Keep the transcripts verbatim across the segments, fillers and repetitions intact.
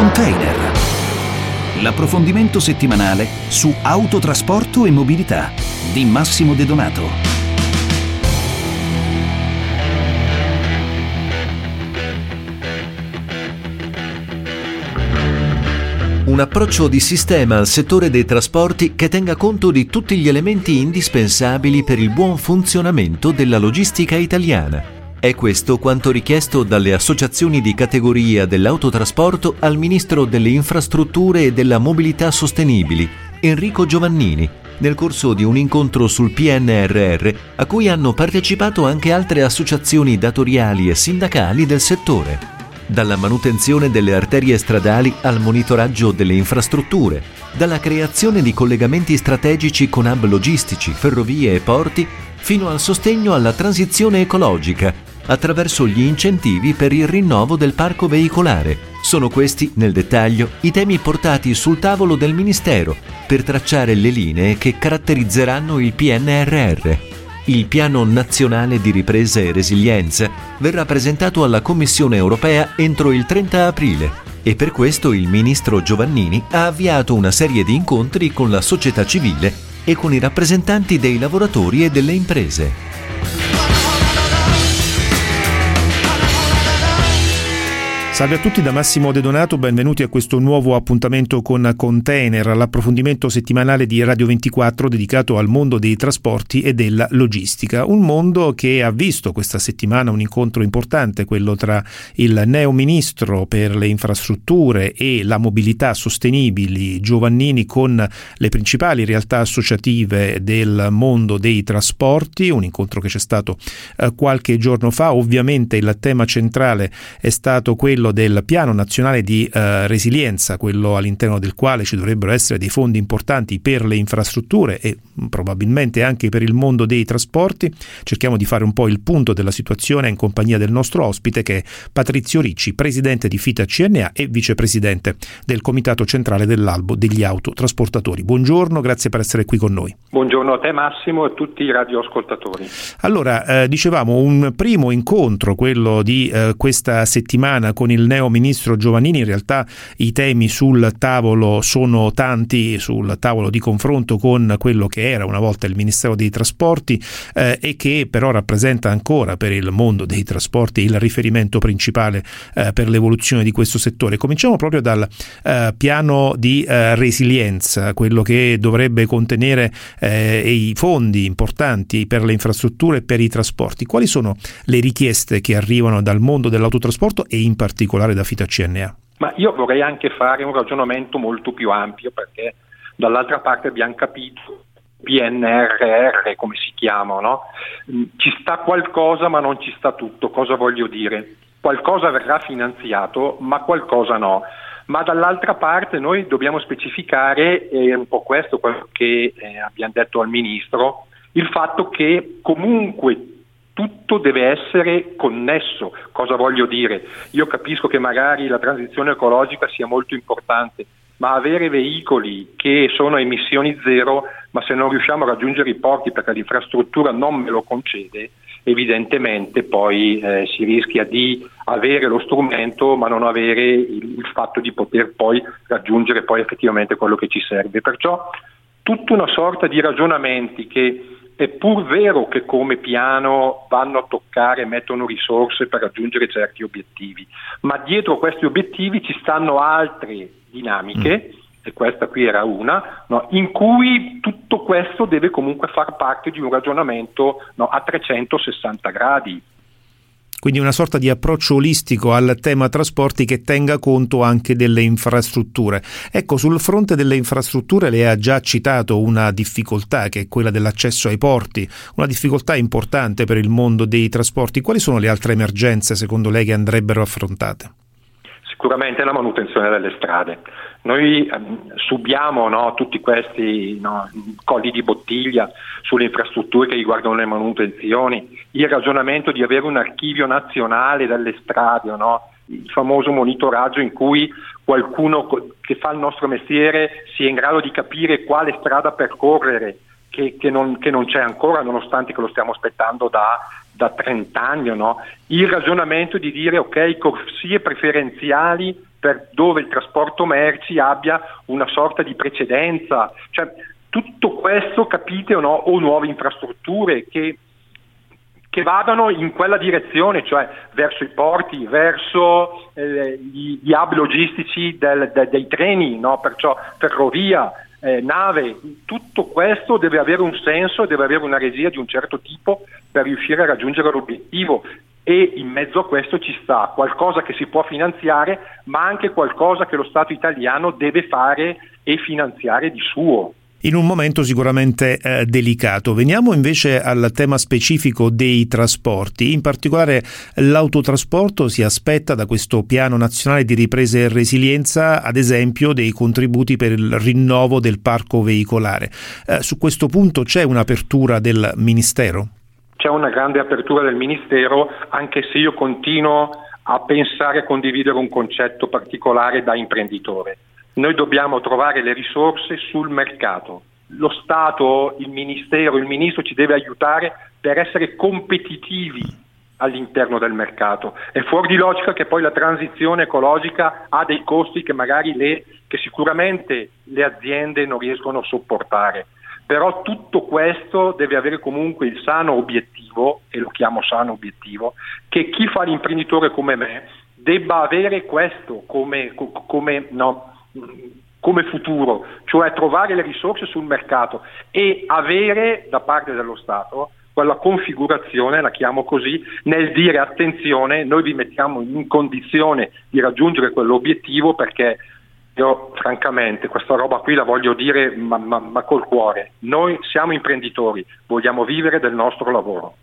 Container. L'approfondimento settimanale su autotrasporto e mobilità di Massimo De Donato. Un approccio di sistema al settore dei trasporti che tenga conto di tutti gli elementi indispensabili per il buon funzionamento della logistica italiana. È questo quanto richiesto dalle associazioni di categoria dell'autotrasporto al Ministro delle Infrastrutture e della Mobilità Sostenibili, Enrico Giovannini, nel corso di un incontro sul P N R R a cui hanno partecipato anche altre associazioni datoriali e sindacali del settore. Dalla manutenzione delle arterie stradali al monitoraggio delle infrastrutture, dalla creazione di collegamenti strategici con hub logistici, ferrovie e porti, fino al sostegno alla transizione ecologica, attraverso gli incentivi per il rinnovo del parco veicolare. Sono questi, nel dettaglio, i temi portati sul tavolo del Ministero per tracciare le linee che caratterizzeranno il P N R R. Il Piano Nazionale di Ripresa e Resilienza verrà presentato alla Commissione europea entro il trenta aprile e per questo il Ministro Giovannini ha avviato una serie di incontri con la società civile e con i rappresentanti dei lavoratori e delle imprese. Salve a tutti da Massimo De Donato, benvenuti a questo nuovo appuntamento con Container, l'approfondimento settimanale di Radio ventiquattro dedicato al mondo dei trasporti e della logistica. Un mondo che ha visto questa settimana un incontro importante, quello tra il neo ministro per le infrastrutture e la mobilità sostenibili, Giovannini, con le principali realtà associative del mondo dei trasporti, un incontro che c'è stato eh, qualche giorno fa. Ovviamente il tema centrale è stato quello del piano nazionale di eh, resilienza, quello all'interno del quale ci dovrebbero essere dei fondi importanti per le infrastrutture e probabilmente anche per il mondo dei trasporti. Cerchiamo di fare un po' il punto della situazione in compagnia del nostro ospite, che è Patrizio Ricci, presidente di FITA C N A e vicepresidente del Comitato Centrale dell'Albo degli Autotrasportatori. Buongiorno, grazie per essere qui con noi. Buongiorno a te Massimo e a tutti i radioascoltatori. Allora, eh, dicevamo un primo incontro, quello di eh, questa settimana con il neo ministro Giovannini. In realtà i temi sul tavolo sono tanti, sul tavolo di confronto con quello che era una volta il Ministero dei Trasporti eh, e che però rappresenta ancora per il mondo dei trasporti il riferimento principale eh, per l'evoluzione di questo settore. Cominciamo proprio dal eh, piano di eh, resilienza, quello che dovrebbe contenere eh, i fondi importanti per le infrastrutture e per i trasporti. Quali sono le richieste che arrivano dal mondo dell'autotrasporto e in particolare da FITA C N A? Ma io vorrei anche fare un ragionamento molto più ampio, perché dall'altra parte abbiamo capito P N R R, come si chiama, no? Ci sta qualcosa ma non ci sta tutto. Cosa voglio dire? Qualcosa verrà finanziato ma qualcosa no. Ma dall'altra parte noi dobbiamo specificare eh, un po' questo, quello che eh, abbiamo detto al Ministro, il fatto che comunque tutto deve essere connesso. Cosa voglio dire? Io capisco che magari la transizione ecologica sia molto importante, ma avere veicoli che sono a emissioni zero, ma se non riusciamo a raggiungere i porti perché l'infrastruttura non me lo concede, evidentemente poi eh, si rischia di avere lo strumento ma non avere il, il fatto di poter poi raggiungere poi effettivamente quello che ci serve. Perciò tutta una sorta di ragionamenti che è pur vero che come piano vanno a toccare, mettono risorse per raggiungere certi obiettivi, ma dietro questi obiettivi ci stanno altre dinamiche, e questa qui era una, no, in cui tutto questo deve comunque far parte di un ragionamento, no, a trecentosessanta gradi. Quindi una sorta di approccio olistico al tema trasporti che tenga conto anche delle infrastrutture. Ecco, sul fronte delle infrastrutture lei ha già citato una difficoltà che è quella dell'accesso ai porti, una difficoltà importante per il mondo dei trasporti. Quali sono le altre emergenze secondo lei che andrebbero affrontate? Sicuramente la manutenzione delle strade. Noi ehm, subiamo no, tutti questi no, colli di bottiglia sulle infrastrutture che riguardano le manutenzioni, il ragionamento di avere un archivio nazionale delle strade, no, il famoso monitoraggio in cui qualcuno che fa il nostro mestiere sia in grado di capire quale strada percorrere, che, che, non, che non c'è ancora, nonostante che lo stiamo aspettando da da trenta anni, no? Il ragionamento di dire ok, corsie preferenziali per dove il trasporto merci abbia una sorta di precedenza, cioè tutto questo, capite o no, o nuove infrastrutture che che vadano in quella direzione, cioè verso i porti, verso eh, gli, gli hub logistici del, de, dei treni, no? Perciò ferrovia, eh, nave, tutto questo deve avere un senso, deve avere una regia di un certo tipo per riuscire a raggiungere l'obiettivo, e in mezzo a questo ci sta qualcosa che si può finanziare, ma anche qualcosa che lo Stato italiano deve fare e finanziare di suo. In un momento sicuramente eh, delicato. Veniamo invece al tema specifico dei trasporti. In particolare l'autotrasporto si aspetta da questo piano nazionale di ripresa e resilienza, ad esempio, dei contributi per il rinnovo del parco veicolare. Eh, su questo punto c'è un'apertura del Ministero? C'è una grande apertura del Ministero, anche se io continuo a pensare e condividere un concetto particolare da imprenditore. Noi dobbiamo trovare le risorse sul mercato. Lo Stato, il Ministero, il Ministro ci deve aiutare per essere competitivi all'interno del mercato. È fuori di logica che poi la transizione ecologica ha dei costi che magari le, che sicuramente le aziende non riescono a sopportare. Però tutto questo deve avere comunque il sano obiettivo, e lo chiamo sano obiettivo, che chi fa l'imprenditore come me debba avere questo come, come no, come futuro, cioè trovare le risorse sul mercato e avere da parte dello Stato quella configurazione, la chiamo così, nel dire attenzione, noi vi mettiamo in condizione di raggiungere quell'obiettivo, perché io francamente questa roba qui la voglio dire ma, ma, ma col cuore, noi siamo imprenditori, vogliamo vivere del nostro lavoro.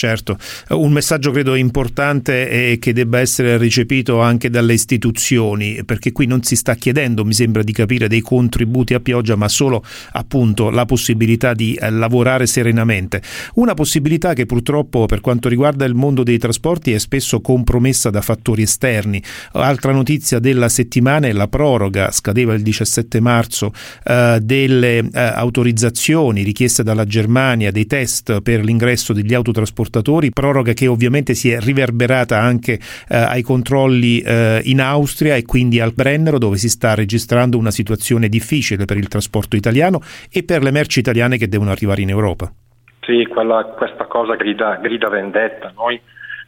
Certo, un messaggio credo importante e che debba essere recepito anche dalle istituzioni, perché qui non si sta chiedendo, mi sembra di capire, dei contributi a pioggia, ma solo appunto la possibilità di lavorare serenamente. Una possibilità che purtroppo per quanto riguarda il mondo dei trasporti è spesso compromessa da fattori esterni. Altra notizia della settimana è la proroga, scadeva il diciassette marzo, eh, delle eh, autorizzazioni richieste dalla Germania, dei test per l'ingresso degli autotrasportatori, proroga che ovviamente si è riverberata anche eh, ai controlli eh, in Austria e quindi al Brennero, dove si sta registrando una situazione difficile per il trasporto italiano e per le merci italiane che devono arrivare in Europa. Sì, quella, questa cosa grida, grida vendetta. Noi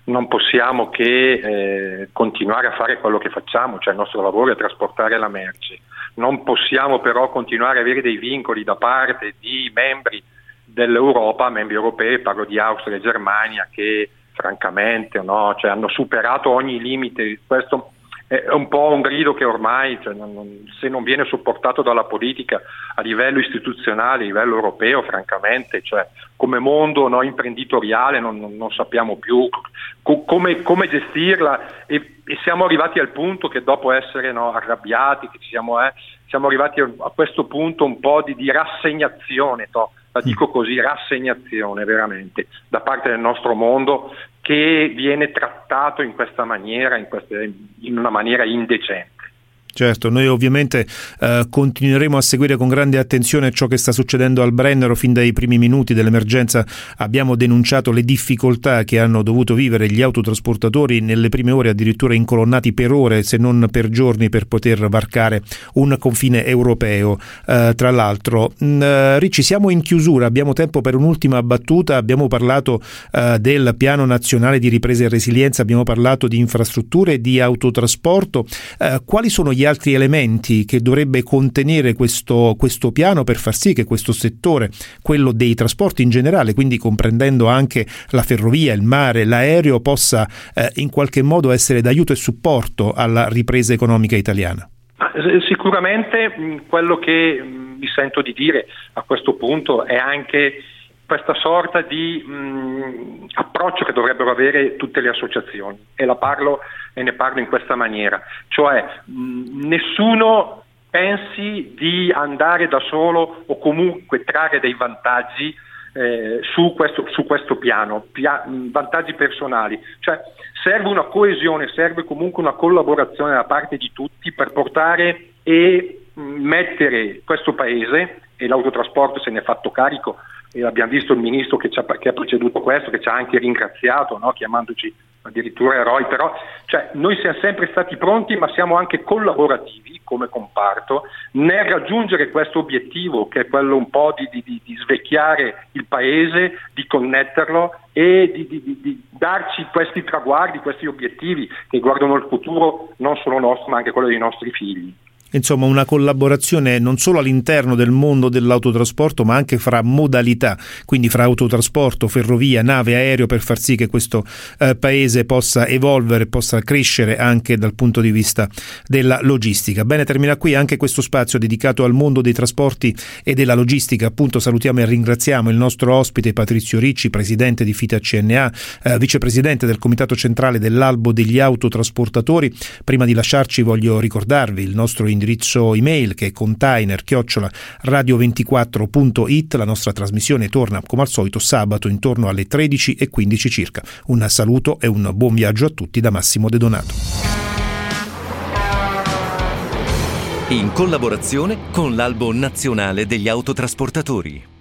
non possiamo che eh, continuare a fare quello che facciamo, cioè il nostro lavoro è trasportare la merce. Non possiamo però continuare ad avere dei vincoli da parte di membri dell'Europa, membri europei, parlo di Austria e Germania, che francamente no, cioè, hanno superato ogni limite. Questo è un po' un grido che ormai, cioè, non, se non viene supportato dalla politica a livello istituzionale, a livello europeo, francamente, cioè, come mondo no, imprenditoriale non, non, non sappiamo più co- come, come gestirla e, e siamo arrivati al punto che dopo essere no, arrabbiati, che siamo, eh, siamo arrivati a questo punto un po' di, di rassegnazione, to. La dico così, rassegnazione veramente da parte del nostro mondo, che viene trattato in questa maniera, in, queste, in una maniera indecente. Certo, noi ovviamente eh, continueremo a seguire con grande attenzione ciò che sta succedendo al Brennero. Fin dai primi minuti dell'emergenza abbiamo denunciato le difficoltà che hanno dovuto vivere gli autotrasportatori, nelle prime ore addirittura incolonnati per ore se non per giorni per poter varcare un confine europeo. Eh, tra l'altro mh, Ricci, siamo in chiusura, abbiamo tempo per un'ultima battuta. Abbiamo parlato eh, del piano nazionale di ripresa e resilienza, abbiamo parlato di infrastrutture e di autotrasporto. Eh, quali sono gli altri elementi che dovrebbe contenere questo, questo piano per far sì che questo settore, quello dei trasporti in generale, quindi comprendendo anche la ferrovia, il mare, l'aereo, possa eh, in qualche modo essere d'aiuto e supporto alla ripresa economica italiana? Sicuramente quello che mi sento di dire a questo punto è anche questa sorta di mh, approccio che dovrebbero avere tutte le associazioni, e la parlo e ne parlo in questa maniera, cioè mh, nessuno pensi di andare da solo o comunque trarre dei vantaggi eh, su questo su questo piano, pia- vantaggi personali, cioè serve una coesione, serve comunque una collaborazione da parte di tutti per portare e mh, mettere questo paese, e l'autotrasporto se ne è fatto carico, e abbiamo visto il ministro che, ci ha, che ha preceduto questo, che ci ha anche ringraziato, no? Chiamandoci addirittura eroi, però cioè, noi siamo sempre stati pronti, ma siamo anche collaborativi come comparto nel raggiungere questo obiettivo, che è quello un po' di, di, di svecchiare il paese, di connetterlo e di, di, di, di darci questi traguardi, questi obiettivi che guardano il futuro non solo nostro ma anche quello dei nostri figli. Insomma, una collaborazione non solo all'interno del mondo dell'autotrasporto, ma anche fra modalità, quindi fra autotrasporto, ferrovia, nave, aereo, per far sì che questo eh, paese possa evolvere, possa crescere anche dal punto di vista della logistica. Bene, termina qui anche questo spazio dedicato al mondo dei trasporti e della logistica. Appunto, salutiamo e ringraziamo il nostro ospite Patrizio Ricci, presidente di FITA C N A, eh, vicepresidente del Comitato Centrale dell'Albo degli Autotrasportatori. Prima di lasciarci voglio ricordarvi il nostro indirizzo email, che è container chiocciola radio ventiquattro punto it. La nostra trasmissione torna come al solito sabato intorno alle tredici e quindici circa. Un saluto e un buon viaggio a tutti da Massimo De Donato. In collaborazione con l'Albo Nazionale degli Autotrasportatori.